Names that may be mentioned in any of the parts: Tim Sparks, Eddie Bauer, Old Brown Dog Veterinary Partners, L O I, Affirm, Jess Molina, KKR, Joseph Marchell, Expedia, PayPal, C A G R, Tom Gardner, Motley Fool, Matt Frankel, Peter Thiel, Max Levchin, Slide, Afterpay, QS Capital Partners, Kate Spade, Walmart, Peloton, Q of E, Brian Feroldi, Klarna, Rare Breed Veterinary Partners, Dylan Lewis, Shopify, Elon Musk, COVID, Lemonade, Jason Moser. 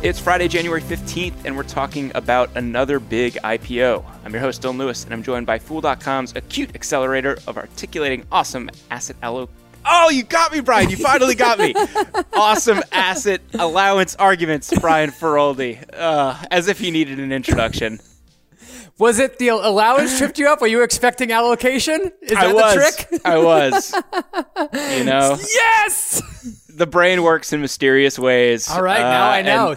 It's Friday, January 15th, and we're talking about another big IPO. I'm your host, Dylan Lewis, and I'm joined by Fool.com's acute accelerator of articulating awesome asset allocation. Oh, you got me, Brian. You finally got me. Awesome asset allowance arguments, Brian Feroldi. As if he needed an introduction. Was it the allowance tripped you up? Were you expecting allocation? Is that the trick? I was. You know? Yes! The brain works in mysterious ways. All right, now I know.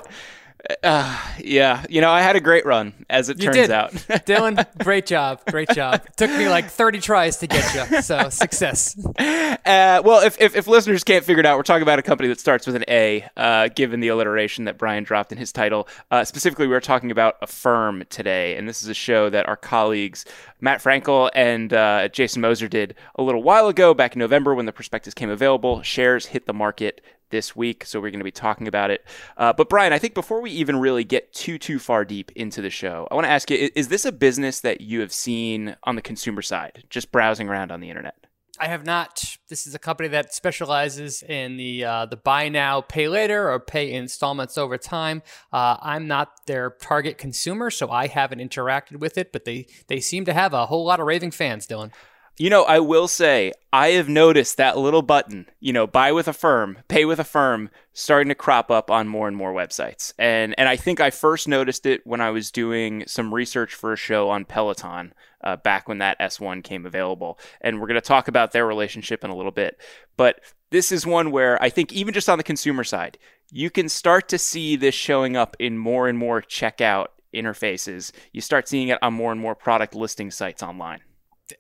And, yeah. You know, I had a great run, as it turns out. Dylan, great job. Great job. It took me like 30 tries to get you, so success. Well, if listeners can't figure it out, we're talking about a company that starts with an A, given the alliteration that Brian dropped in his title. Specifically, we're talking about Affirm today, and this is a show that our colleagues Matt Frankel and Jason Moser did a little while ago, back in November when the prospectus came available. Shares hit the market this week, so we're going to be talking about it. But Brian, I think before we even really get too far deep into the show, I want to ask you, is this a business that you have seen on the consumer side, just browsing around on the internet? I have not. This is a company that specializes in the buy now, pay later, or pay installments over time. I'm not their target consumer, so I haven't interacted with it, but they seem to have a whole lot of raving fans, Dylan. You know, I will say, I have noticed that little button, you know, buy with Affirm, pay with Affirm, starting to crop up on more and more websites. And I think I first noticed it when I was doing some research for a show on Peloton back when that S1 came available. And we're going to talk about their relationship in a little bit. But this is one where I think even just on the consumer side, you can start to see this showing up in more and more checkout interfaces. You start seeing it on more and more product listing sites online.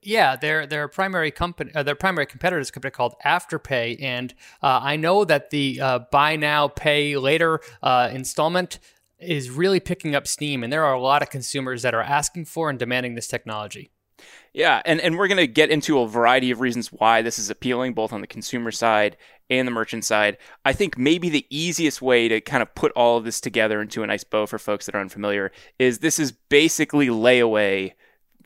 Yeah, their primary company, their primary competitor is a company called Afterpay, and I know that the buy now, pay later installment is really picking up steam, and there are a lot of consumers that are asking for and demanding this technology. Yeah, and we're going to get into a variety of reasons why this is appealing, both on the consumer side and the merchant side. I think maybe the easiest way to kind of put all of this together into a nice bow for folks that are unfamiliar is this is basically layaway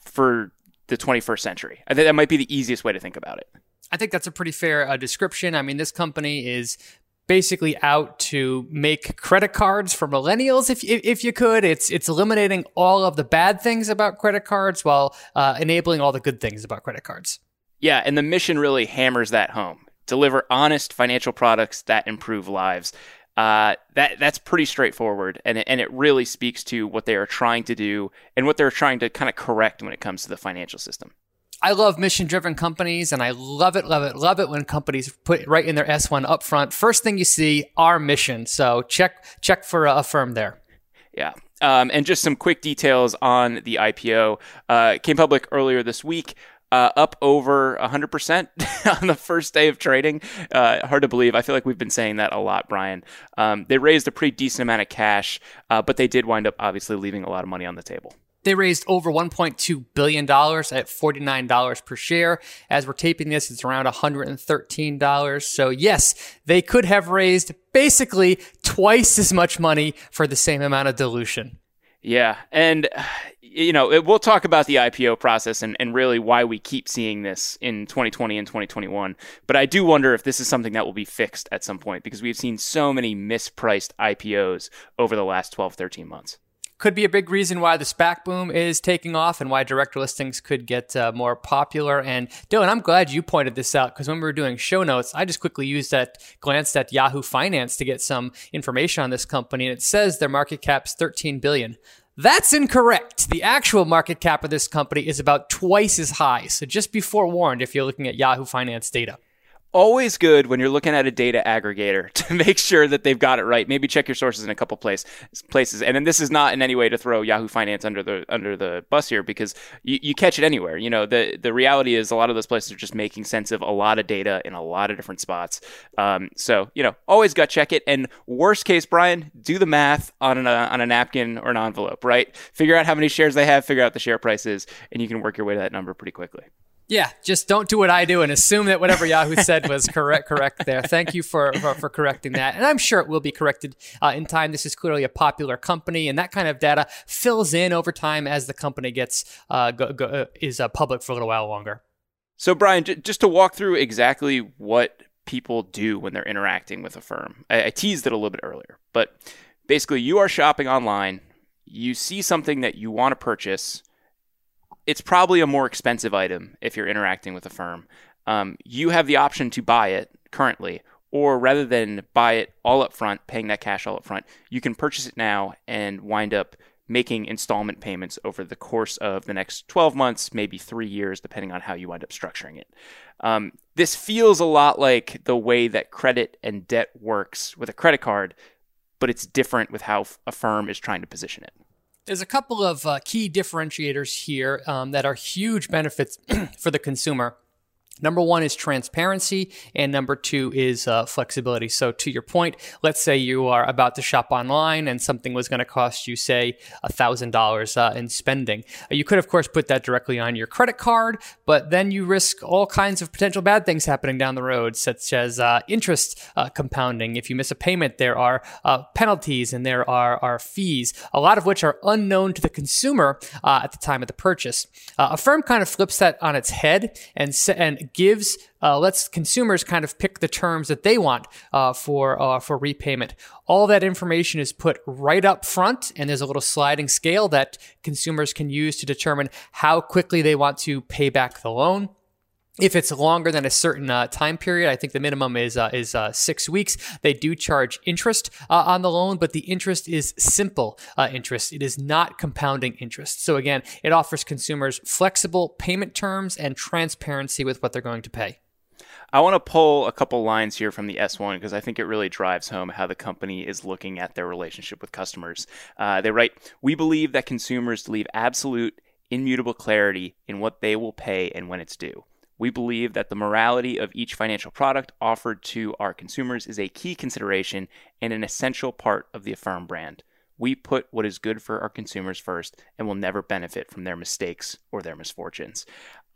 for the 21st century. I think that might be the easiest way to think about it. I think that's a pretty fair description. I mean, this company is basically out to make credit cards for millennials, if you could. It's eliminating all of the bad things about credit cards while enabling all the good things about credit cards. Yeah, and the mission really hammers that home. Deliver honest financial products that improve lives. That's pretty straightforward, and it really speaks to what they are trying to do and what they're trying to kind of correct when it comes to the financial system. I love mission-driven companies, and I love it when companies put it right in their S1 up front. First thing you see, our mission. So check for Affirm there. Yeah. And just some quick details on the IPO. It came public earlier this week. Up over 100% on the first day of trading. Hard to believe. I feel like we've been saying that a lot, Brian. They raised a pretty decent amount of cash, but they did wind up obviously leaving a lot of money on the table. They raised over $1.2 billion at $49 per share. As we're taping this, it's around $113. So yes, they could have raised basically twice as much money for the same amount of dilution. Yeah, and you know, we'll talk about the IPO process and really why we keep seeing this in 2020 and 2021, but I do wonder if this is something that will be fixed at some point because we've seen so many mispriced IPOs over the last 12, 13 months. Could be a big reason why the SPAC boom is taking off and why direct listings could get more popular. And Dylan, I'm glad you pointed this out because when we were doing show notes, I just quickly glanced at Yahoo Finance to get some information on this company. And it says their market cap's $13 billion. That's incorrect. The actual market cap of this company is about twice as high. So just be forewarned if you're looking at Yahoo Finance data. Always good when you're looking at a data aggregator to make sure that they've got it right. Maybe check your sources in a couple places. And then this is not in any way to throw Yahoo Finance under the bus here because you catch it anywhere. You know, the reality is a lot of those places are just making sense of a lot of data in a lot of different spots. So, you know, always gut check it. And worst case, Brian, do the math on a napkin or an envelope, right? Figure out how many shares they have, figure out the share prices, and you can work your way to that number pretty quickly. Yeah, just don't do what I do and assume that whatever Yahoo said was correct there. Thank you for correcting that. And I'm sure it will be corrected in time. This is clearly a popular company, and that kind of data fills in over time as the company gets is public for a little while longer. So, Brian, just to walk through exactly what people do when they're interacting with Affirm. I teased it a little bit earlier, but basically you are shopping online. You see something that you want to purchase. It's probably a more expensive item if you're interacting with Affirm. You have the option to buy it currently, or rather than buy it all up front, paying that cash all up front, you can purchase it now and wind up making installment payments over the course of the next 12 months, maybe 3 years, depending on how you wind up structuring it. This feels a lot like the way that credit and debt works with a credit card, but it's different with how Affirm is trying to position it. There's a couple of key differentiators here that are huge benefits for the consumer. Number one is transparency, and number two is flexibility. So to your point, let's say you are about to shop online and something was going to cost you, say, $1,000 in spending. You could, of course, put that directly on your credit card, but then you risk all kinds of potential bad things happening down the road, such as interest compounding. If you miss a payment, there are penalties and there are fees, a lot of which are unknown to the consumer at the time of the purchase. Affirm kind of flips that on its head and gives lets consumers kind of pick the terms that they want for repayment. All that information is put right up front, and there's a little sliding scale that consumers can use to determine how quickly they want to pay back the loan. If it's longer than a certain time period, I think the minimum is 6 weeks. They do charge interest on the loan, but the interest is simple interest. It is not compounding interest. So again, it offers consumers flexible payment terms and transparency with what they're going to pay. I want to pull a couple lines here from the S1 because I think it really drives home how the company is looking at their relationship with customers. They write, "We believe that consumers leave absolute, immutable clarity in what they will pay and when it's due. We believe that the morality of each financial product offered to our consumers is a key consideration and an essential part of the Affirm brand. We put what is good for our consumers first and will never benefit from their mistakes or their misfortunes."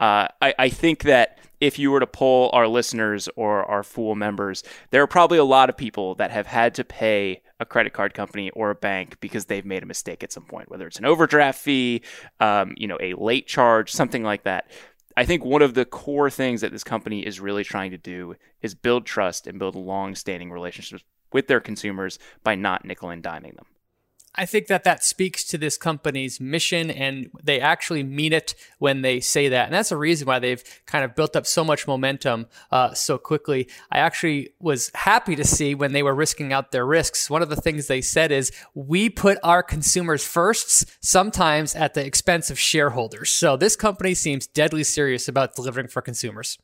I think that if you were to poll our listeners or our Fool members, there are probably a lot of people that have had to pay a credit card company or a bank because they've made a mistake at some point, whether it's an overdraft fee, a late charge, something like that. I think one of the core things that this company is really trying to do is build trust and build long-standing relationships with their consumers by not nickel and diming them. I think that speaks to this company's mission, and they actually mean it when they say that. And that's the reason why they've kind of built up so much momentum so quickly. I actually was happy to see when they were risking out their risks. One of the things they said is, "We put our consumers first, sometimes at the expense of shareholders." So this company seems deadly serious about delivering for consumers.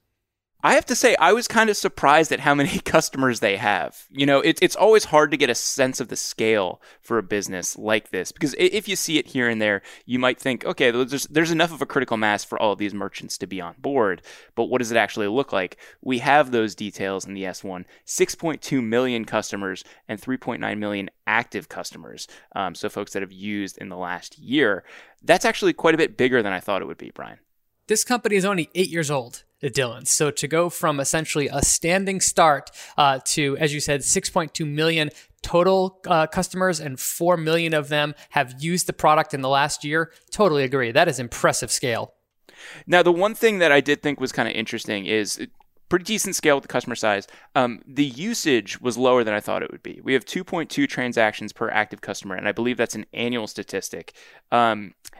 I have to say, I was kind of surprised at how many customers they have. You know, it's always hard to get a sense of the scale for a business like this, because if you see it here and there, you might think, okay, there's enough of a critical mass for all of these merchants to be on board, but what does it actually look like? We have those details in the S1, 6.2 million customers and 3.9 million active customers, so folks that have used in the last year. That's actually quite a bit bigger than I thought it would be, Brian. This company is only 8 years old, Dylan. So to go from essentially a standing start to, as you said, 6.2 million total customers and 4 million of them have used the product in the last year, totally agree. That is impressive scale. Now, the one thing that I did think was kind of interesting is pretty decent scale with the customer size. The usage was lower than I thought it would be. We have 2.2 transactions per active customer, and I believe that's an annual statistic.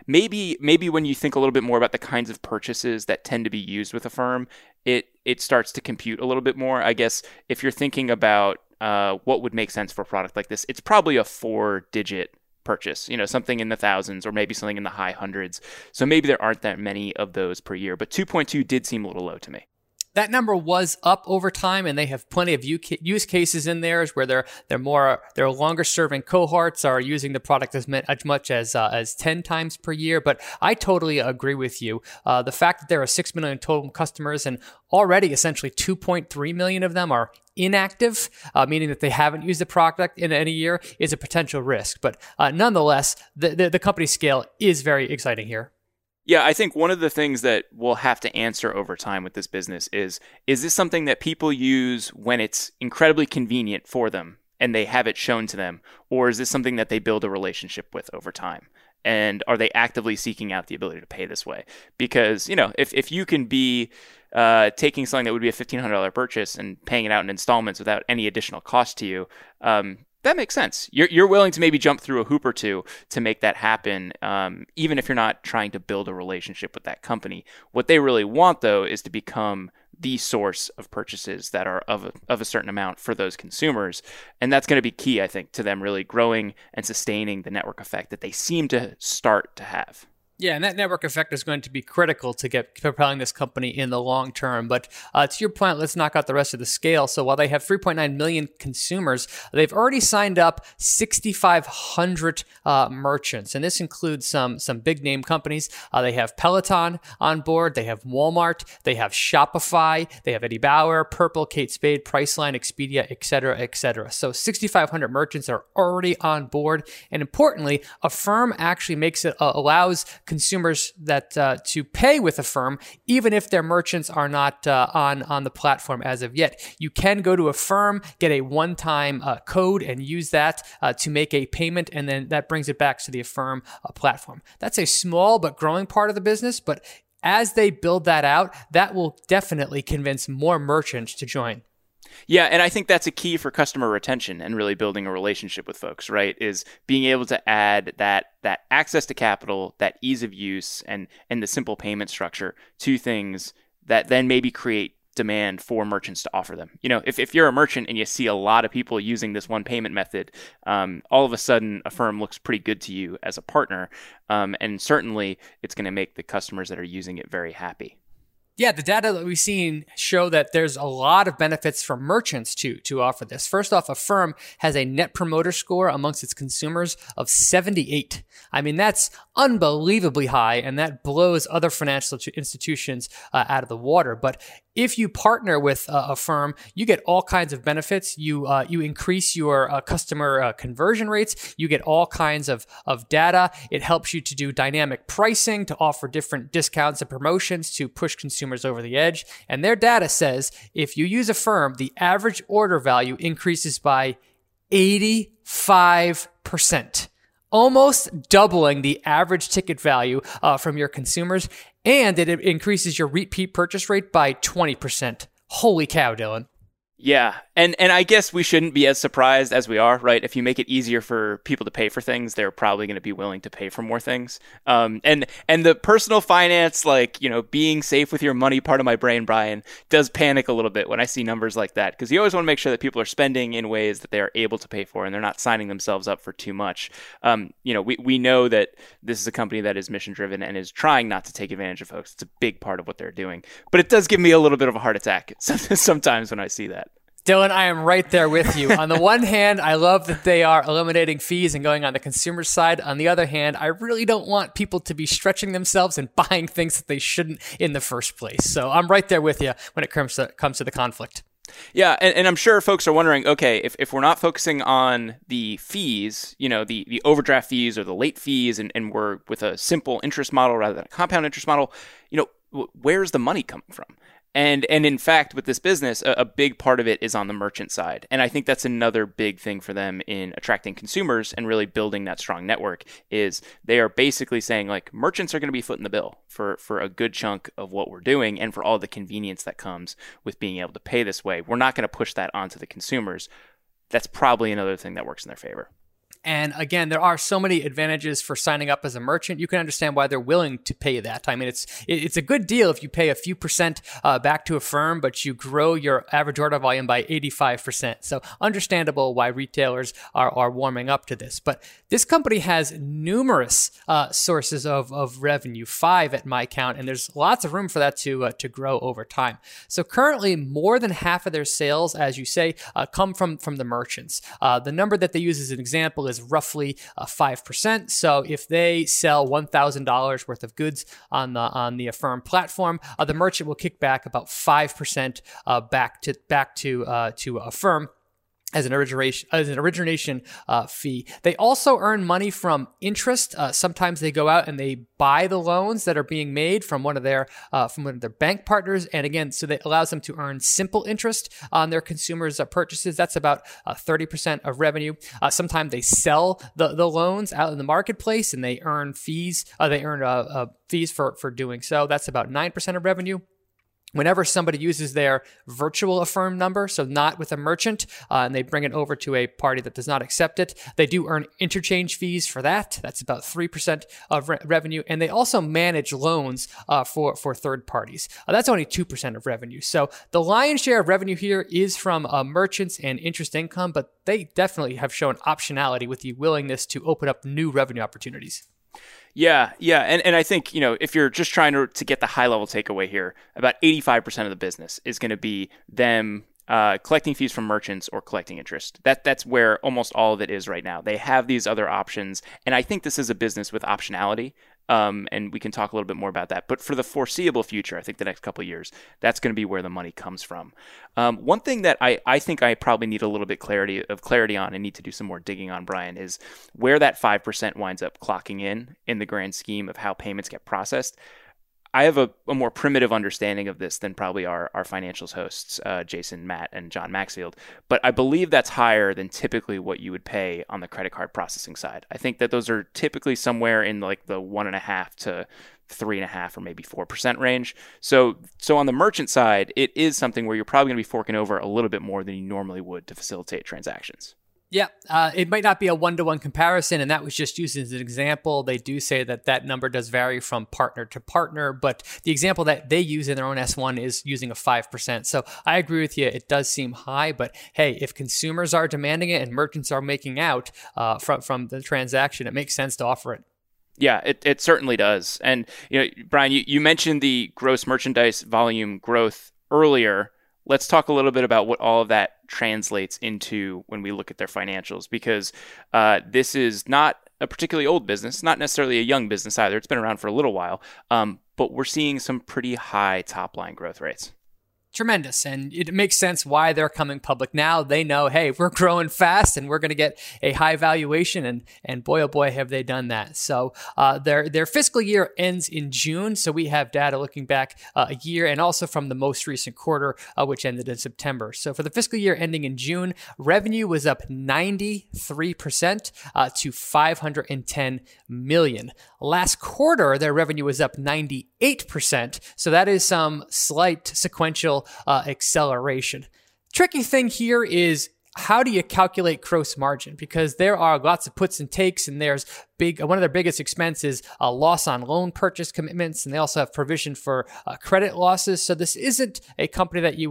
Maybe when you think a little bit more about the kinds of purchases that tend to be used with Affirm, it starts to compute a little bit more. I guess if you're thinking about what would make sense for a product like this, it's probably a 4-digit purchase, something in the thousands or maybe something in the high hundreds. So maybe there aren't that many of those per year, but 2.2 did seem a little low to me. That number was up over time, and they have plenty of use cases in there where their longer-serving cohorts are using the product as much as 10 times per year. But I totally agree with you. The fact that there are 6 million total customers and already essentially 2.3 million of them are inactive, meaning that they haven't used the product in any year, is a potential risk. But nonetheless, the company scale is very exciting here. Yeah, I think one of the things that we'll have to answer over time with this business is this something that people use when it's incredibly convenient for them and they have it shown to them? Or is this something that they build a relationship with over time? And are they actively seeking out the ability to pay this way? Because, you know, if you can be taking something that would be a $1,500 purchase and paying it out in installments without any additional cost to you, that makes sense. You're willing to maybe jump through a hoop or two to make that happen, even if you're not trying to build a relationship with that company. What they really want, though, is to become the source of purchases that are of a certain amount for those consumers. And that's going to be key, I think, to them really growing and sustaining the network effect that they seem to start to have. Yeah, and that network effect is going to be critical to get propelling this company in the long term. But to your point, let's knock out the rest of the scale. So while they have 3.9 million consumers, they've already signed up 6,500 merchants. And this includes some big name companies. They have Peloton on board. They have Walmart. They have Shopify. They have Eddie Bauer, Purple, Kate Spade, Priceline, Expedia, et cetera, et cetera. So 6,500 merchants are already on board. And importantly, Affirm actually allows consumers that to pay with Affirm, even if their merchants are not on the platform as of yet. You can go to Affirm, get a one-time code, and use that to make a payment, and then that brings it back to the Affirm platform. That's a small but growing part of the business, but as they build that out, that will definitely convince more merchants to join. Yeah, and I think that's a key for customer retention and really building a relationship with folks, right? Is being able to add that access to capital, that ease of use, and the simple payment structure to things that then maybe create demand for merchants to offer them. You know, if you're a merchant and you see a lot of people using this one payment method, all of a sudden Affirm looks pretty good to you as a partner, and certainly it's going to make the customers that are using it very happy. Yeah, the data that we've seen show that there's a lot of benefits for merchants to offer this. First off, Affirm has a net promoter score amongst its consumers of 78. I mean, that's unbelievably high, and that blows other financial institutions out of the water. But if you partner with Affirm, you get all kinds of benefits. You increase your customer conversion rates. You get all kinds of data. It helps you to do dynamic pricing, to offer different discounts and promotions to push consumers over the edge. And their data says if you use Affirm, the average order value increases by 85%, almost doubling the average ticket value from your consumers. And it increases your repeat purchase rate by 20%. Holy cow, Dylan. Yeah. And I guess we shouldn't be as surprised as we are, right? If you make it easier for people to pay for things, they're probably going to be willing to pay for more things. And the personal finance, like, you know, being safe with your money part of my brain, Brian, does panic a little bit when I see numbers like that, because you always want to make sure that people are spending in ways that they are able to pay for and they're not signing themselves up for too much. You know, we know that this is a company that is mission driven and is trying not to take advantage of folks. It's a big part of what they're doing, but it does give me a little bit of a heart attack sometimes when I see that. Dylan, I am right there with you. On the one hand, I love that they are eliminating fees and going on the consumer side. On the other hand, I really don't want people to be stretching themselves and buying things that they shouldn't in the first place. So I'm right there with you when it comes to the conflict. Yeah, and I'm sure folks are wondering, okay, if we're not focusing on the fees, you know, the overdraft fees or the late fees, and we're with a simple interest model rather than a compound interest model, you know, where's the money coming from? And in fact, with this business, a big part of it is on the merchant side. And I think that's another big thing for them in attracting consumers and really building that strong network, is they are basically saying, like, merchants are going to be footing the bill for a good chunk of what we're doing and for all the convenience that comes with being able to pay this way. We're not going to push that onto the consumers. That's probably another thing that works in their favor. And again, there are so many advantages for signing up as a merchant. You can understand why they're willing to pay that. I mean, it's a good deal if you pay a few percent back to Affirm, but you grow your average order volume by 85%. So understandable why retailers are warming up to this. But this company has numerous sources of revenue, 5 at my count, and there's lots of room for that to grow over time. So currently, more than half of their sales, as you say, come from the merchants. The number that they use as an example is roughly 5%. So if they sell $1,000 worth of goods on the Affirm platform, the merchant will kick back about 5% back to Affirm. as an origination fee. They also earn money from interest. Sometimes they go out and they buy the loans that are being made from one of their bank partners. And again, so that allows them to earn simple interest on their consumers' purchases. That's about 30% of revenue. Sometimes they sell the loans out in the marketplace and they earn fees. They earn fees for doing so. That's about 9% of revenue. Whenever somebody uses their virtual Affirm number, so not with a merchant, and they bring it over to a party that does not accept it, they do earn interchange fees for that. That's about 3% of revenue. And they also manage loans for third parties. That's only 2% of revenue. So the lion's share of revenue here is from merchants and interest income, but they definitely have shown optionality with the willingness to open up new revenue opportunities. Yeah. And I think, you know, if you're just trying to get the high level takeaway here, about 85% of the business is going to be them collecting fees from merchants or collecting interest. That's where almost all of it is right now. They have these other options. And I think this is a business with optionality. And we can talk a little bit more about that. But for the foreseeable future, I think the next couple of years, that's going to be where the money comes from. One thing that I think I probably need a little bit clarity on and need to do some more digging on, Brian, is where that 5% winds up clocking in the grand scheme of how payments get processed. I have a more primitive understanding of this than probably our financials hosts, Jason, Matt, and John Maxfield. But I believe that's higher than typically what you would pay on the credit card processing side. I think that those are typically somewhere in like the 1.5 to 3.5 or maybe 4% range. So on the merchant side, it is something where you're probably going to be forking over a little bit more than you normally would to facilitate transactions. Yeah, it might not be a one-to-one comparison, and that was just used as an example. They do say that number does vary from partner to partner, but the example that they use in their own S1 is using a 5%. So I agree with you. It does seem high, but hey, if consumers are demanding it and merchants are making out from the transaction, it makes sense to offer it. Yeah, it certainly does. And you know, Brian, you mentioned the gross merchandise volume growth earlier. Let's talk a little bit about what all of that translates into when we look at their financials, because this is not a particularly old business, not necessarily a young business either. It's been around for a little while, but we're seeing some pretty high top line growth rates. Tremendous. And it makes sense why they're coming public now. They know, hey, we're growing fast and we're going to get a high valuation. And boy, oh boy, have they done that. So their fiscal year ends in June. So we have data looking back a year and also from the most recent quarter, which ended in September. So for the fiscal year ending in June, revenue was up 93% to $510 million. Last quarter, their revenue was up 98%. So that is some slight sequential acceleration. Tricky thing here is how do you calculate gross margin? Because there are lots of puts and takes, and there's one of their biggest expenses, a loss on loan purchase commitments, and they also have provision for credit losses. So this isn't a company that we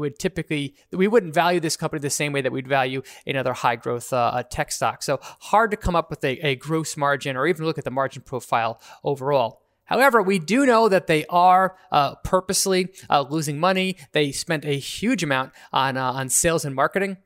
wouldn't value this company the same way that we'd value another high growth tech stock. So hard to come up with a gross margin or even look at the margin profile overall. However, we do know that they are purposely losing money. They spent a huge amount on sales and marketing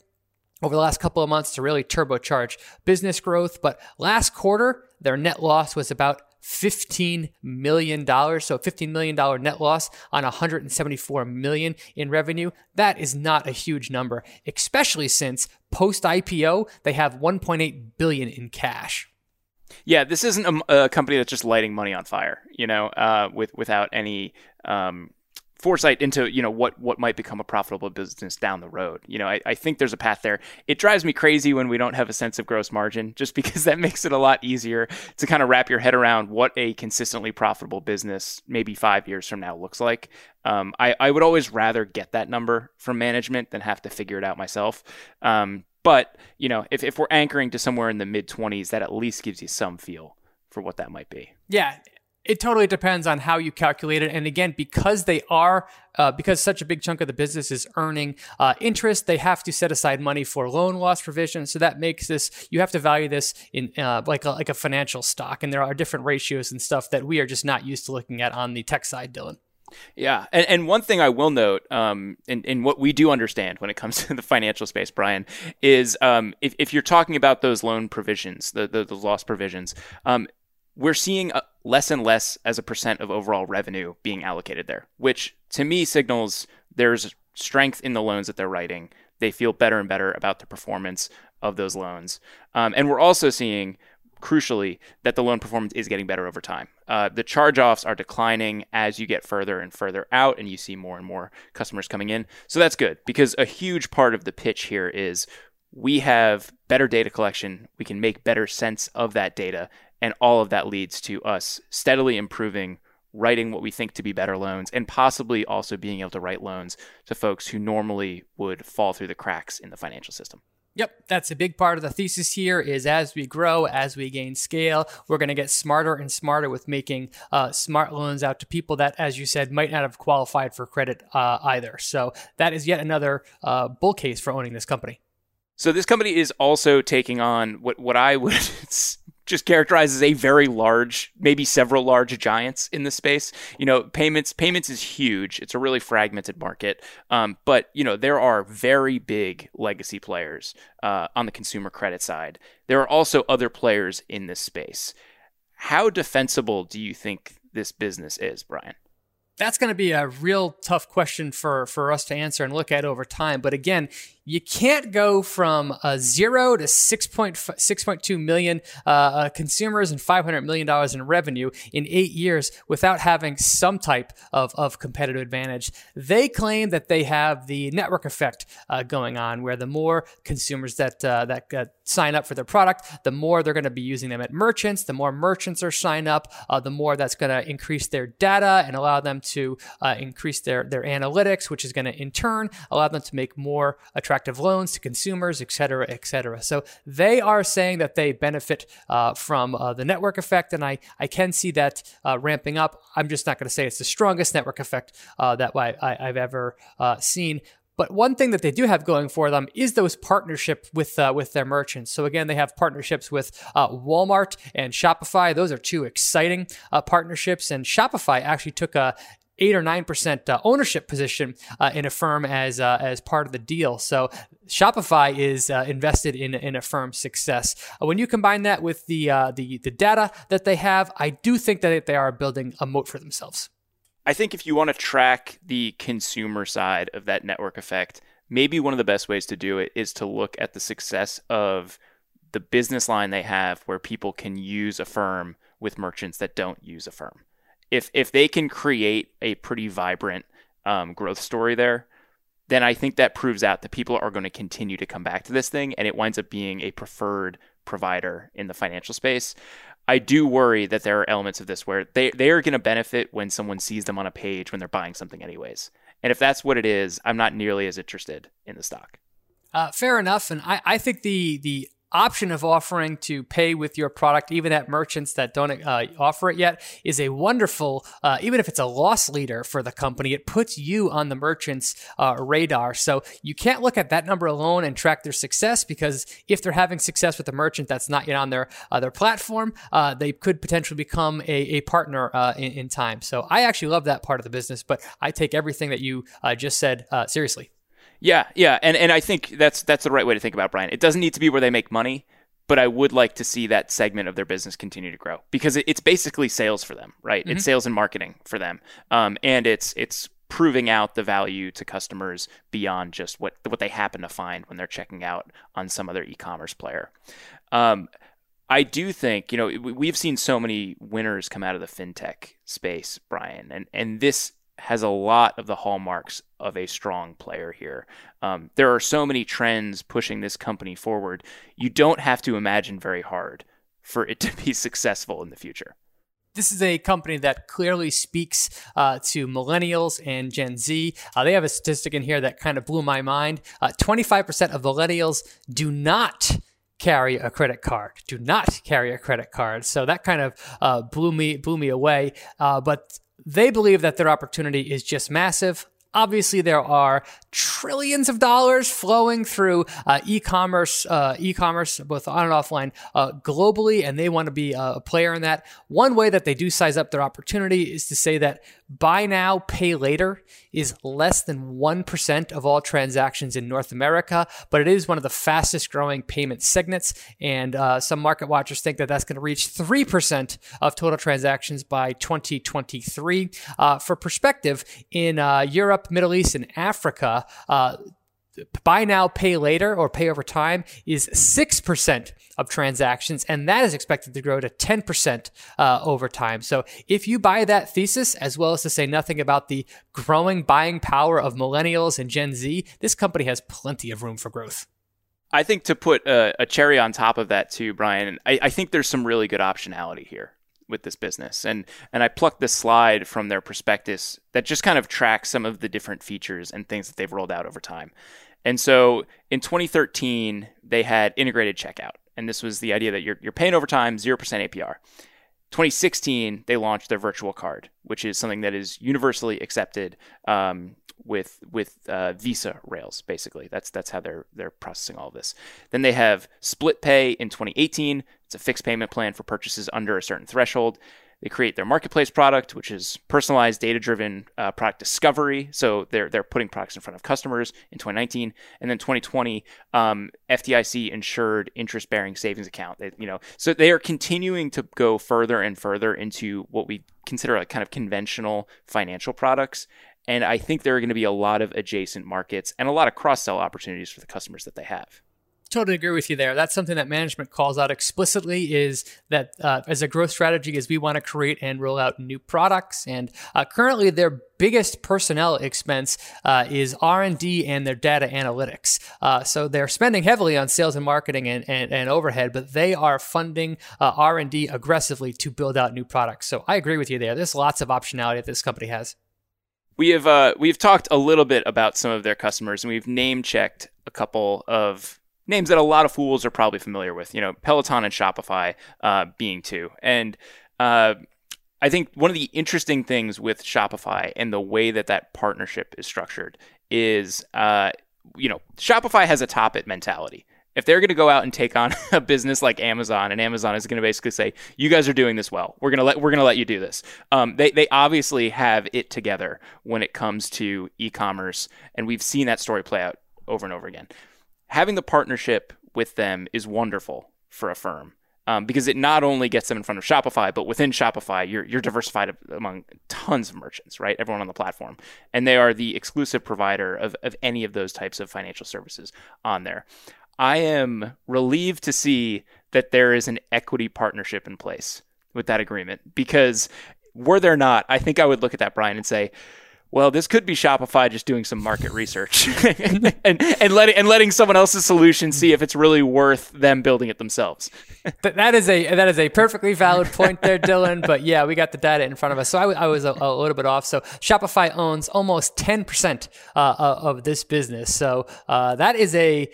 over the last couple of months to really turbocharge business growth. But last quarter, their net loss was about $15 million. So a $15 million net loss on $174 million in revenue. That is not a huge number, especially since post-IPO, they have $1.8 billion in cash. Yeah, this isn't a company that's just lighting money on fire, you know, without any foresight into, you know, what might become a profitable business down the road. You know, I think there's a path there. It drives me crazy when we don't have a sense of gross margin, just because that makes it a lot easier to kind of wrap your head around what a consistently profitable business maybe 5 years from now looks like. I would always rather get that number from management than have to figure it out myself. But, you know, if we're anchoring to somewhere in the mid-20s, that at least gives you some feel for what that might be. Yeah, it totally depends on how you calculate it. And again, because they are, because such a big chunk of the business is earning interest, they have to set aside money for loan loss provision. So that makes this, you have to value this in like a financial stock. And there are different ratios and stuff that we are just not used to looking at on the tech side, Dylan. Yeah. And one thing I will note, and what we do understand when it comes to the financial space, Brian, is if you're talking about those loan provisions, the loss provisions, we're seeing less and less as a percent of overall revenue being allocated there, which to me signals there's strength in the loans that they're writing. they feel better and better about the performance of those loans. And we're also seeing, crucially, that the loan performance is getting better over time. The charge-offs are declining as you get further and further out and you see more and more customers coming in. So that's good, because a huge part of the pitch here is we have better data collection. We can make better sense of that data. And all of that leads to us steadily improving, writing what we think to be better loans, and possibly also being able to write loans to folks who normally would fall through the cracks in the financial system. Yep, that's a big part of the thesis here is as we grow, as we gain scale, we're going to get smarter and smarter with making smart loans out to people that, as you said, might not have qualified for credit either. So that is yet another bull case for owning this company. So this company is also taking on what I would just characterize as a very large, maybe several large giants in this space. You know, payments is huge. It's a really fragmented market. But, you know, there are very big legacy players on the consumer credit side. There are also other players in this space. How defensible do you think this business is, Brian? That's going to be a real tough question for us to answer and look at over time. But again, you can't go from zero to 6.2 million consumers and $500 million in revenue in 8 years without having some type of competitive advantage. They claim that they have the network effect going on, where the more consumers that sign up for their product, the more they're going to be using them at merchants. The more merchants are sign up, the more that's going to increase their data and allow them to increase their analytics, which is going to in turn allow them to make more attractive loans to consumers, et cetera, et cetera. So they are saying that they benefit from the network effect, and I can see that ramping up. I'm just not going to say it's the strongest network effect that I've ever seen. But one thing that they do have going for them is those partnerships with their merchants. So again, they have partnerships with Walmart and Shopify. Those are two exciting partnerships. And Shopify actually took a 8 or 9% ownership position in Affirm as part of the deal. So Shopify is invested in Affirm's success. When you combine that with the data that they have, I do think that they are building a moat for themselves. I think if you want to track the consumer side of that network effect, maybe one of the best ways to do it is to look at the success of the business line they have where people can use Affirm with merchants that don't use Affirm. If they can create a pretty vibrant growth story there, then I think that proves out that people are going to continue to come back to this thing, and it winds up being a preferred provider in the financial space. I do worry that there are elements of this where they are going to benefit when someone sees them on a page when they're buying something anyways. And if that's what it is, I'm not nearly as interested in the stock. Fair enough. And I think the option of offering to pay with your product, even at merchants that don't offer it yet, is a wonderful, even if it's a loss leader for the company, it puts you on the merchant's radar. So you can't look at that number alone and track their success, because if they're having success with a merchant that's not yet on their platform, they could potentially become a partner in time. So I actually love that part of the business, but I take everything that you just said seriously. Yeah. And I think that's the right way to think about it, Brian. It doesn't need to be where they make money, but I would like to see that segment of their business continue to grow, because it's basically sales for them, right? Mm-hmm. It's sales and marketing for them. And it's proving out the value to customers beyond just what they happen to find when they're checking out on some other e-commerce player. I do think, you know, we've seen so many winners come out of the fintech space, Brian, and this has a lot of the hallmarks of a strong player here. There are so many trends pushing this company forward. You don't have to imagine very hard for it to be successful in the future. This is a company that clearly speaks to millennials and Gen Z. They have a statistic in here that kind of blew my mind. 25% of millennials do not carry a credit card. So that kind of blew me away. But they believe that their opportunity is just massive. Obviously, there are trillions of dollars flowing through e-commerce, both on and offline, globally, and they want to be a player in that. One way that they do size up their opportunity is to say that buy now, pay later is less than 1% of all transactions in North America, but it is one of the fastest growing payment segments. And some market watchers think that that's going to reach 3% of total transactions by 2023. For perspective, in Europe, Middle East, and Africa, buy now, pay later, or pay over time is 6% of transactions, and that is expected to grow to 10% over time. So if you buy that thesis, as well as to say nothing about the growing buying power of millennials and Gen Z, this company has plenty of room for growth. I think to put a cherry on top of that too, Brian, I think there's some really good optionality here with this business. And I plucked this slide from their prospectus that just kind of tracks some of the different features and things that they've rolled out over time. And so in 2013, they had integrated checkout. And this was the idea that you're paying over time, 0% APR. 2016, they launched their virtual card, which is something that is universally accepted with Visa rails, basically. That's how they're processing all of this. Then they have Split Pay in 2018. It's a fixed payment plan for purchases under a certain threshold. They create their marketplace product, which is personalized, data-driven product discovery. So they're putting products in front of customers in 2019, and then 2020, FDIC insured interest-bearing savings account. So they are continuing to go further and further into what we consider like kind of conventional financial products. And I think there are going to be a lot of adjacent markets and a lot of cross-sell opportunities for the customers that they have. Totally agree with you there. That's something that management calls out explicitly, is that as a growth strategy is we want to create and roll out new products. And currently their biggest personnel expense is R&D and their data analytics. So they're spending heavily on sales and marketing and overhead, but they are funding R&D aggressively to build out new products. So I agree with you there. There's lots of optionality that this company has. We've talked a little bit about some of their customers, and we've name-checked a couple of names that a lot of fools are probably familiar with, Peloton and Shopify being two. And I think one of the interesting things with Shopify and the way that that partnership is structured is, Shopify has a top-it mentality. If they're going to go out and take on a business like Amazon, and Amazon is going to basically say, you guys are doing this well, we're going to let you do this. They obviously have it together when it comes to e-commerce, and we've seen that story play out over and over again. Having the partnership with them is wonderful for Affirm because it not only gets them in front of Shopify, but within Shopify, you're diversified among tons of merchants, right? Everyone on the platform. And they are the exclusive provider of any of those types of financial services on there. I am relieved to see that there is an equity partnership in place with that agreement, because were there not, I think I would look at that, Brian, and say, well, this could be Shopify just doing some market research and letting someone else's solution see if it's really worth them building it themselves. That is a perfectly valid point there, Dylan. But yeah, we got the data in front of us, so I was a little bit off. So Shopify owns almost 10% of this business. So that is a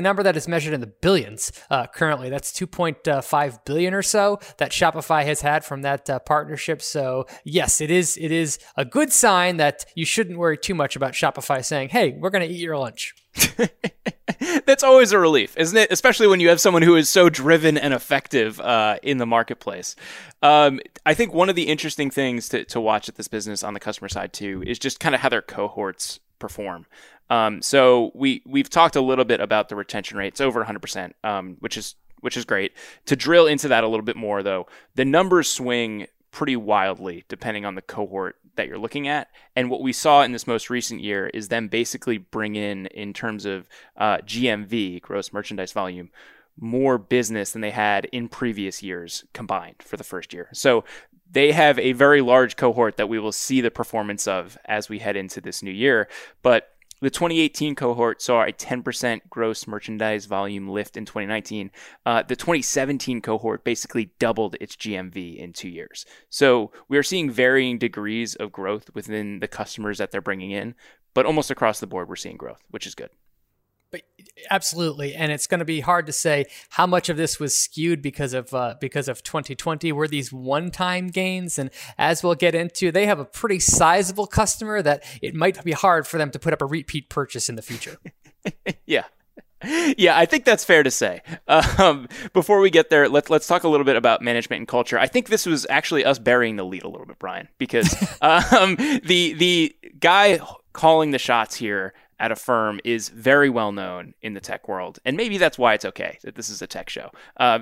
number that is measured in the billions currently. That's $2.5 billion or so that Shopify has had from that partnership. So yes, it is a good sign that you shouldn't worry too much about Shopify saying, hey, we're going to eat your lunch. That's always a relief, isn't it? Especially when you have someone who is so driven and effective in the marketplace. I think one of the interesting things to watch at this business on the customer side too is just kind of how their cohorts perform. So we've talked a little bit about the retention rates over 100%, which is great. To drill into that a little bit more though, the numbers swing pretty wildly depending on the cohort that you're looking at. And what we saw in this most recent year is them basically bring in terms of GMV, gross merchandise volume, more business than they had in previous years combined for the first year. So they have a very large cohort that we will see the performance of as we head into this new year. But the 2018 cohort saw a 10% gross merchandise volume lift in 2019. The 2017 cohort basically doubled its GMV in 2 years. So we are seeing varying degrees of growth within the customers that they're bringing in, but almost across the board, we're seeing growth, which is good. But absolutely, and it's going to be hard to say how much of this was skewed because of 2020. Were these one-time gains? And as we'll get into, they have a pretty sizable customer that it might be hard for them to put up a repeat purchase in the future. Yeah, I think that's fair to say. Before we get there, let's talk a little bit about management and culture. I think this was actually us burying the lead a little bit, Brian, because the guy calling the shots here at Affirm is very well known in the tech world. And maybe that's why it's okay that this is a tech show,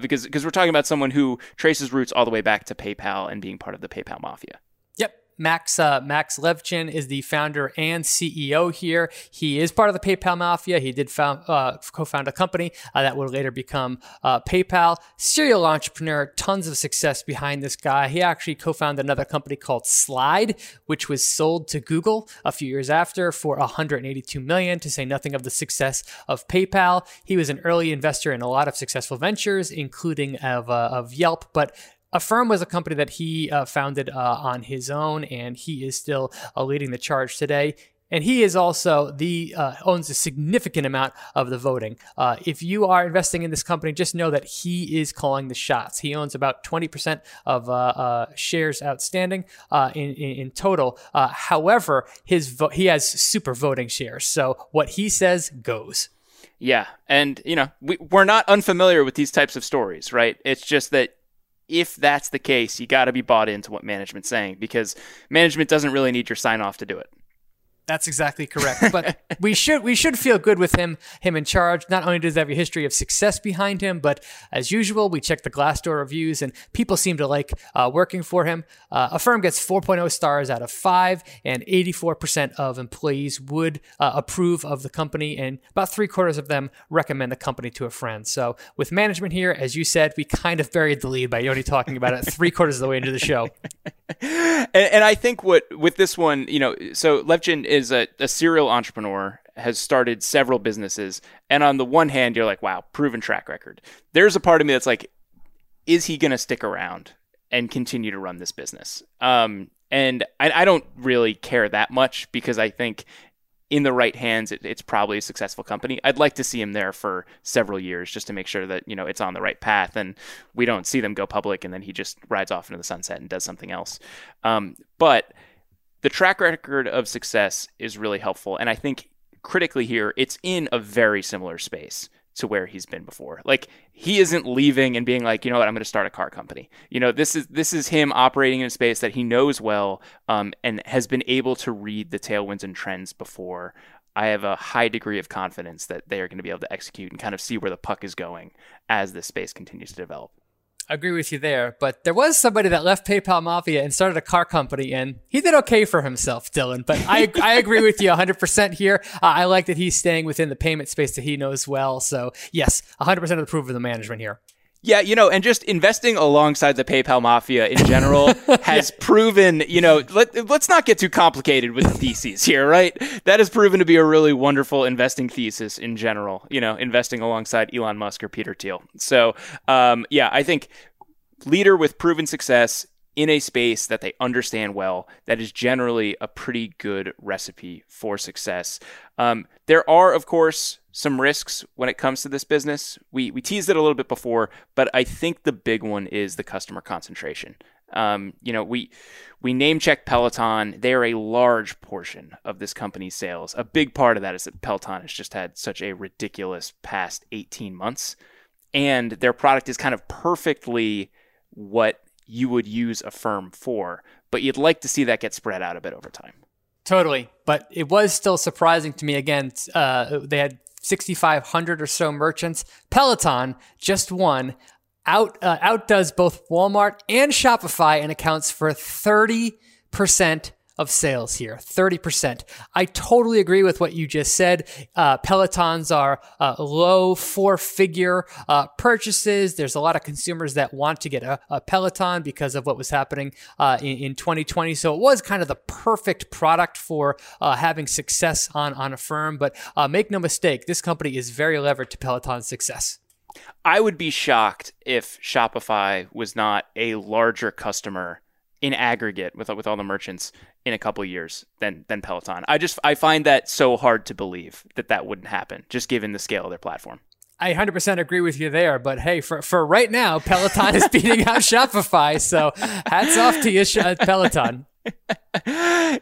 because we're talking about someone who traces roots all the way back to PayPal and being part of the PayPal mafia. Yep, Max Levchin is the founder and CEO here. He is part of the PayPal Mafia. He did co-found a company that would later become PayPal. Serial entrepreneur, tons of success behind this guy. He actually co-founded another company called Slide, which was sold to Google a few years after for $182 million, to say nothing of the success of PayPal. He was an early investor in a lot of successful ventures, including of Yelp, but Affirm was a company that he founded on his own, and he is still leading the charge today. And he is also owns a significant amount of the voting. If you are investing in this company, just know that he is calling the shots. He owns about 20% of shares outstanding in total. However, he has super voting shares, so what he says goes. Yeah, and you know we're not unfamiliar with these types of stories, right? It's just that, if that's the case, you got to be bought into what management's saying, because management doesn't really need your sign off to do it. That's exactly correct. But we should feel good with him in charge. Not only does he have a history of success behind him, but as usual, we check the Glassdoor reviews and people seem to like working for him. Affirm gets 4.0 stars out of 5, and 84% of employees would approve of the company, and about 3/4 of them recommend the company to a friend. So with management here, as you said, we kind of buried the lead by only talking about it 3/4 of the way into the show. And I think with this one, you know, so Levchin is a serial entrepreneur, has started several businesses. And on the one hand, you're like, wow, proven track record. There's a part of me that's like, is he going to stick around and continue to run this business? And I don't really care that much, because I think in the right hands, it's probably a successful company. I'd like to see him there for several years just to make sure that, you know, it's on the right path and we don't see them go public and then he just rides off into the sunset and does something else. But the track record of success is really helpful. And I think critically here, it's in a very similar space to where he's been before. Like, he isn't leaving and being like, you know what, I'm going to start a car company. You know, this is him operating in a space that he knows well, and has been able to read the tailwinds and trends before. I have a high degree of confidence that they are going to be able to execute and kind of see where the puck is going as this space continues to develop. I agree with you there, but there was somebody that left PayPal Mafia and started a car company, and he did okay for himself, Dylan. But I agree with you 100% here. I like that he's staying within the payment space that he knows well. So yes, 100% of the proof of the management here. Yeah, you know, and just investing alongside the PayPal Mafia in general has proven, you know, let's not get too complicated with the theses here, right? That has proven to be a really wonderful investing thesis in general, you know, investing alongside Elon Musk or Peter Thiel. So, yeah, I think leader with proven success in a space that they understand well, that is generally a pretty good recipe for success. There are, of course, some risks when it comes to this business. We teased it a little bit before, but I think the big one is the customer concentration. You know, we name check Peloton. They are a large portion of this company's sales. A big part of that is that Peloton has just had such a ridiculous past 18 months, and their product is kind of perfectly what you would use Affirm for, but you'd like to see that get spread out a bit over time. Totally. But it was still surprising to me. Again, they had 6,500 or so merchants. Peloton, just one, outdoes both Walmart and Shopify and accounts for 30% of sales here, 30%. I totally agree with what you just said. Pelotons are low four-figure purchases. There's a lot of consumers that want to get a Peloton because of what was happening in 2020. So it was kind of the perfect product for having success on Affirm. But make no mistake, this company is very levered to Peloton's success. I would be shocked if Shopify was not a larger customer in aggregate with all the merchants in a couple of years than Peloton. I find that so hard to believe that wouldn't happen, just given the scale of their platform. I 100% agree with you there, but hey, for right now, Peloton is beating out Shopify, so hats off to you, Peloton.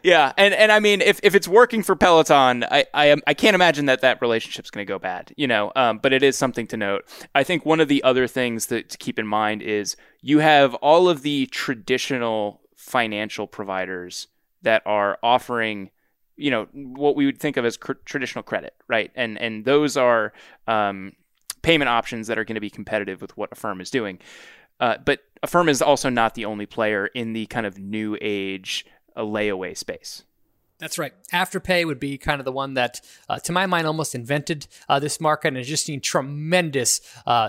Yeah, and I mean, if it's working for Peloton, I can't imagine that relationship's going to go bad, you know. But it is something to note. I think one of the other things to keep in mind is you have all of the traditional financial providers that are offering, you know, what we would think of as traditional credit, right? And those are payment options that are going to be competitive with what Affirm is doing. But Affirm is also not the only player in the kind of new age a layaway space. That's right. Afterpay would be kind of the one that, to my mind, almost invented this market and has just seen tremendous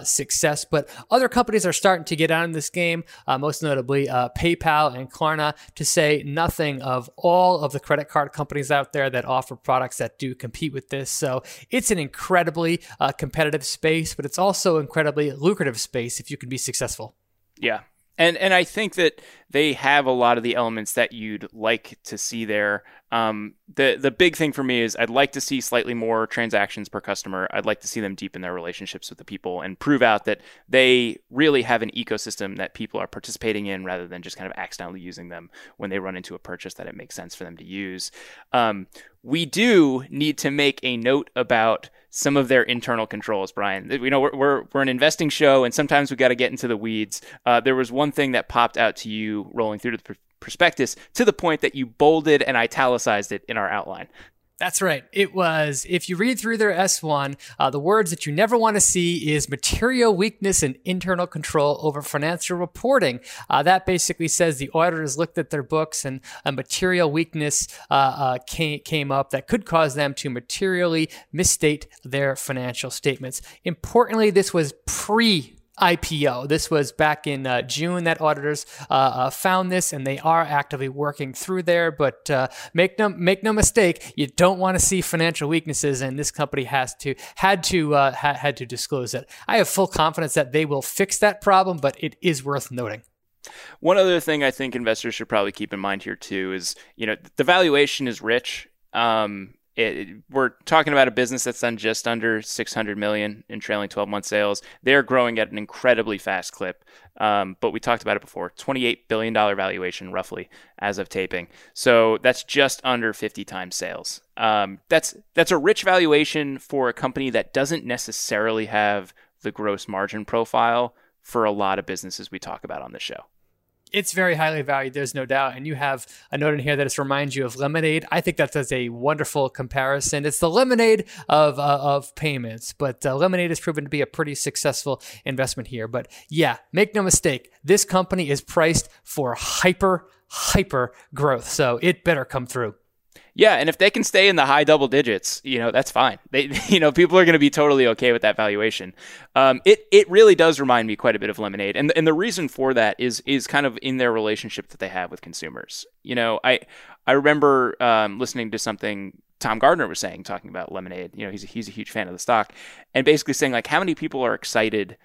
success. But other companies are starting to get out in this game, most notably PayPal and Klarna, to say nothing of all of the credit card companies out there that offer products that do compete with this. So it's an incredibly competitive space, but it's also incredibly lucrative space if you can be successful. Yeah. And I think that they have a lot of the elements that you'd like to see there. The big thing for me is I'd like to see slightly more transactions per customer. I'd like to see them deepen their relationships with the people and prove out that they really have an ecosystem that people are participating in rather than just kind of accidentally using them when they run into a purchase that it makes sense for them to use. We do need to make a note about some of their internal controls, Brian. You know, we're an investing show, and sometimes we got to get into the weeds. There was one thing that popped out to you rolling through to the prospectus to the point that you bolded and italicized it in our outline. That's right. It was, if you read through their S1, the words that you never want to see is material weakness and internal control over financial reporting. That basically says the auditors looked at their books and a material weakness came up that could cause them to materially misstate their financial statements. Importantly, this was pre-IPO. This was back in June that auditors found this, and they are actively working through there. But make no mistake, you don't want to see financial weaknesses, and this company had to disclose it. I have full confidence that they will fix that problem, but it is worth noting. One other thing I think investors should probably keep in mind here too is, you know, the valuation is rich. We're talking about a business that's done just under $600 million in trailing 12-month sales. They're growing at an incredibly fast clip, but we talked about it before, $28 billion valuation roughly as of taping. So that's just under 50 times sales. That's a rich valuation for a company that doesn't necessarily have the gross margin profile for a lot of businesses we talk about on the show. It's very highly valued, there's no doubt. And you have a note in here that it reminds you of Lemonade. I think that does a wonderful comparison. It's the Lemonade of payments, but Lemonade has proven to be a pretty successful investment here. But yeah, make no mistake, this company is priced for hyper growth. So it better come through. Yeah, and if they can stay in the high double digits, you know, that's fine. They, you know, people are going to be totally okay with that valuation. It really does remind me quite a bit of Lemonade, and the reason for that is kind of in their relationship that they have with consumers. You know, I remember listening to something Tom Gardner was saying, talking about Lemonade. You know, he's a huge fan of the stock, and basically saying like, how many people are excited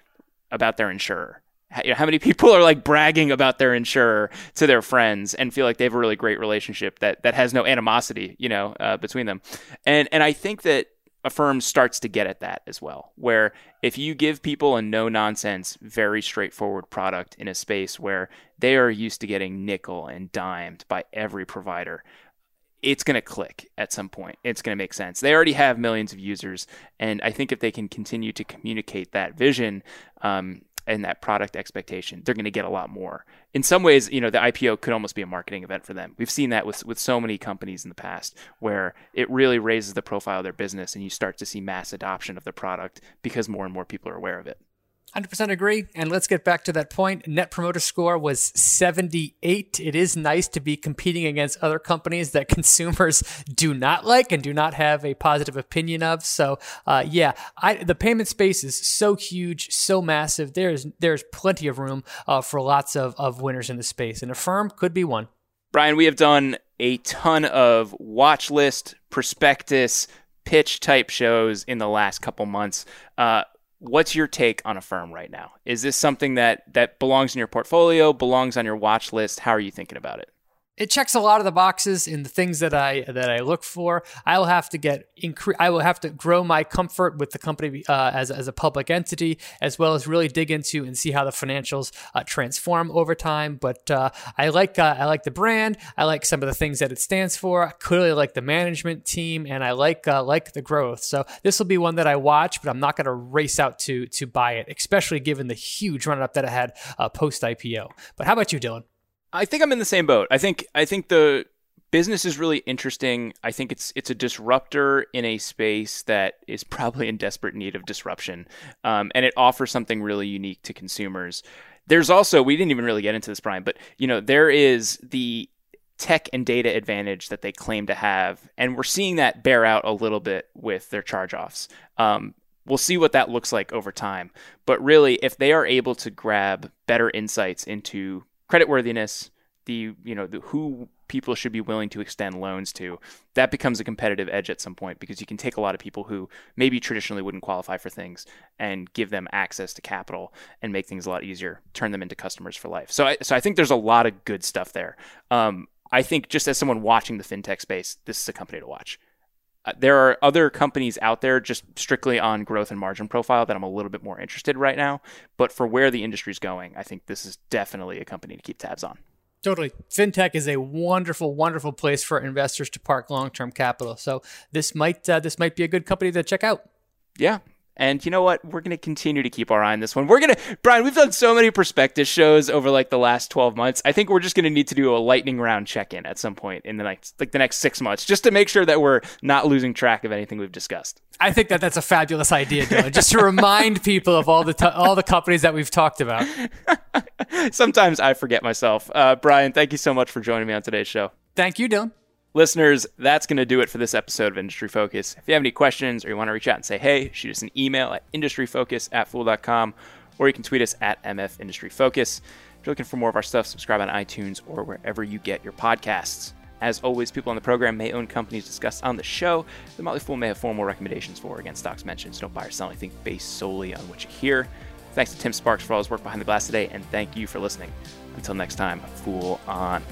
about their insurer? How many people are like bragging about their insurer to their friends and feel like they have a really great relationship that has no animosity, you know, between them. And I think that Affirm starts to get at that as well, where if you give people a no nonsense, very straightforward product in a space where they are used to getting nickel and dimed by every provider, it's going to click at some point. It's going to make sense. They already have millions of users. And I think if they can continue to communicate that vision, and that product expectation, they're going to get a lot more. In some ways, you know, the IPO could almost be a marketing event for them. We've seen that with so many companies in the past where it really raises the profile of their business and you start to see mass adoption of the product because more and more people are aware of it. 100% agree. And let's get back to that point. Net Promoter Score was 78. It is nice to be competing against other companies that consumers do not like and do not have a positive opinion of. So the payment space is so huge, so massive. There's plenty of room for lots of winners in the space. And Affirm could be one. Brian, we have done a ton of watch list, prospectus, pitch type shows in the last couple months. What's your take on Affirm right now? Is this something that belongs in your portfolio, belongs on your watch list? How are you thinking about it? It checks a lot of the boxes in the things that I look for. I will have to grow my comfort with the company as a public entity, as well as really dig into and see how the financials transform over time. But I like the brand. I like some of the things that it stands for. I clearly like the management team, and I like the growth. So this will be one that I watch, but I'm not going to race out to buy it, especially given the huge run up that it had post IPO. But how about you, Dylan? I think I'm in the same boat. I think the business is really interesting. I think it's a disruptor in a space that is probably in desperate need of disruption, and it offers something really unique to consumers. There's also, we didn't even really get into this, Brian, but you know, there is the tech and data advantage that they claim to have. And we're seeing that bear out a little bit with their charge-offs. We'll see what that looks like over time. But really, if they are able to grab better insights into creditworthiness, the who people should be willing to extend loans to, that becomes a competitive edge at some point, because you can take a lot of people who maybe traditionally wouldn't qualify for things and give them access to capital and make things a lot easier, turn them into customers for life. So I think there's a lot of good stuff there. I think just as someone watching the fintech space, this is a company to watch. There are other companies out there just strictly on growth and margin profile that I'm a little bit more interested in right now. But for where the industry's going, I think this is definitely a company to keep tabs on. Totally. Fintech is a wonderful, wonderful place for investors to park long-term capital. So this might be a good company to check out. Yeah. And you know what? We're going to continue to keep our eye on this one. Brian, we've done so many perspective shows over the last 12 months. I think we're just going to need to do a lightning round check-in at some point in the next 6 months, just to make sure that we're not losing track of anything we've discussed. I think that's a fabulous idea, Dylan, just to remind people of all the companies that we've talked about. Sometimes I forget myself. Brian, thank you so much for joining me on today's show. Thank you, Dylan. Listeners, that's going to do it for this episode of Industry Focus. If you have any questions or you want to reach out and say, hey, shoot us an email at industryfocus@fool.com, or you can tweet us at MFIndustryFocus. If you're looking for more of our stuff, subscribe on iTunes or wherever you get your podcasts. As always, people on the program may own companies discussed on the show. The Motley Fool may have formal recommendations for or against stocks mentioned, so don't buy or sell anything based solely on what you hear. Thanks to Tim Sparks for all his work behind the glass today, and thank you for listening. Until next time, Fool on.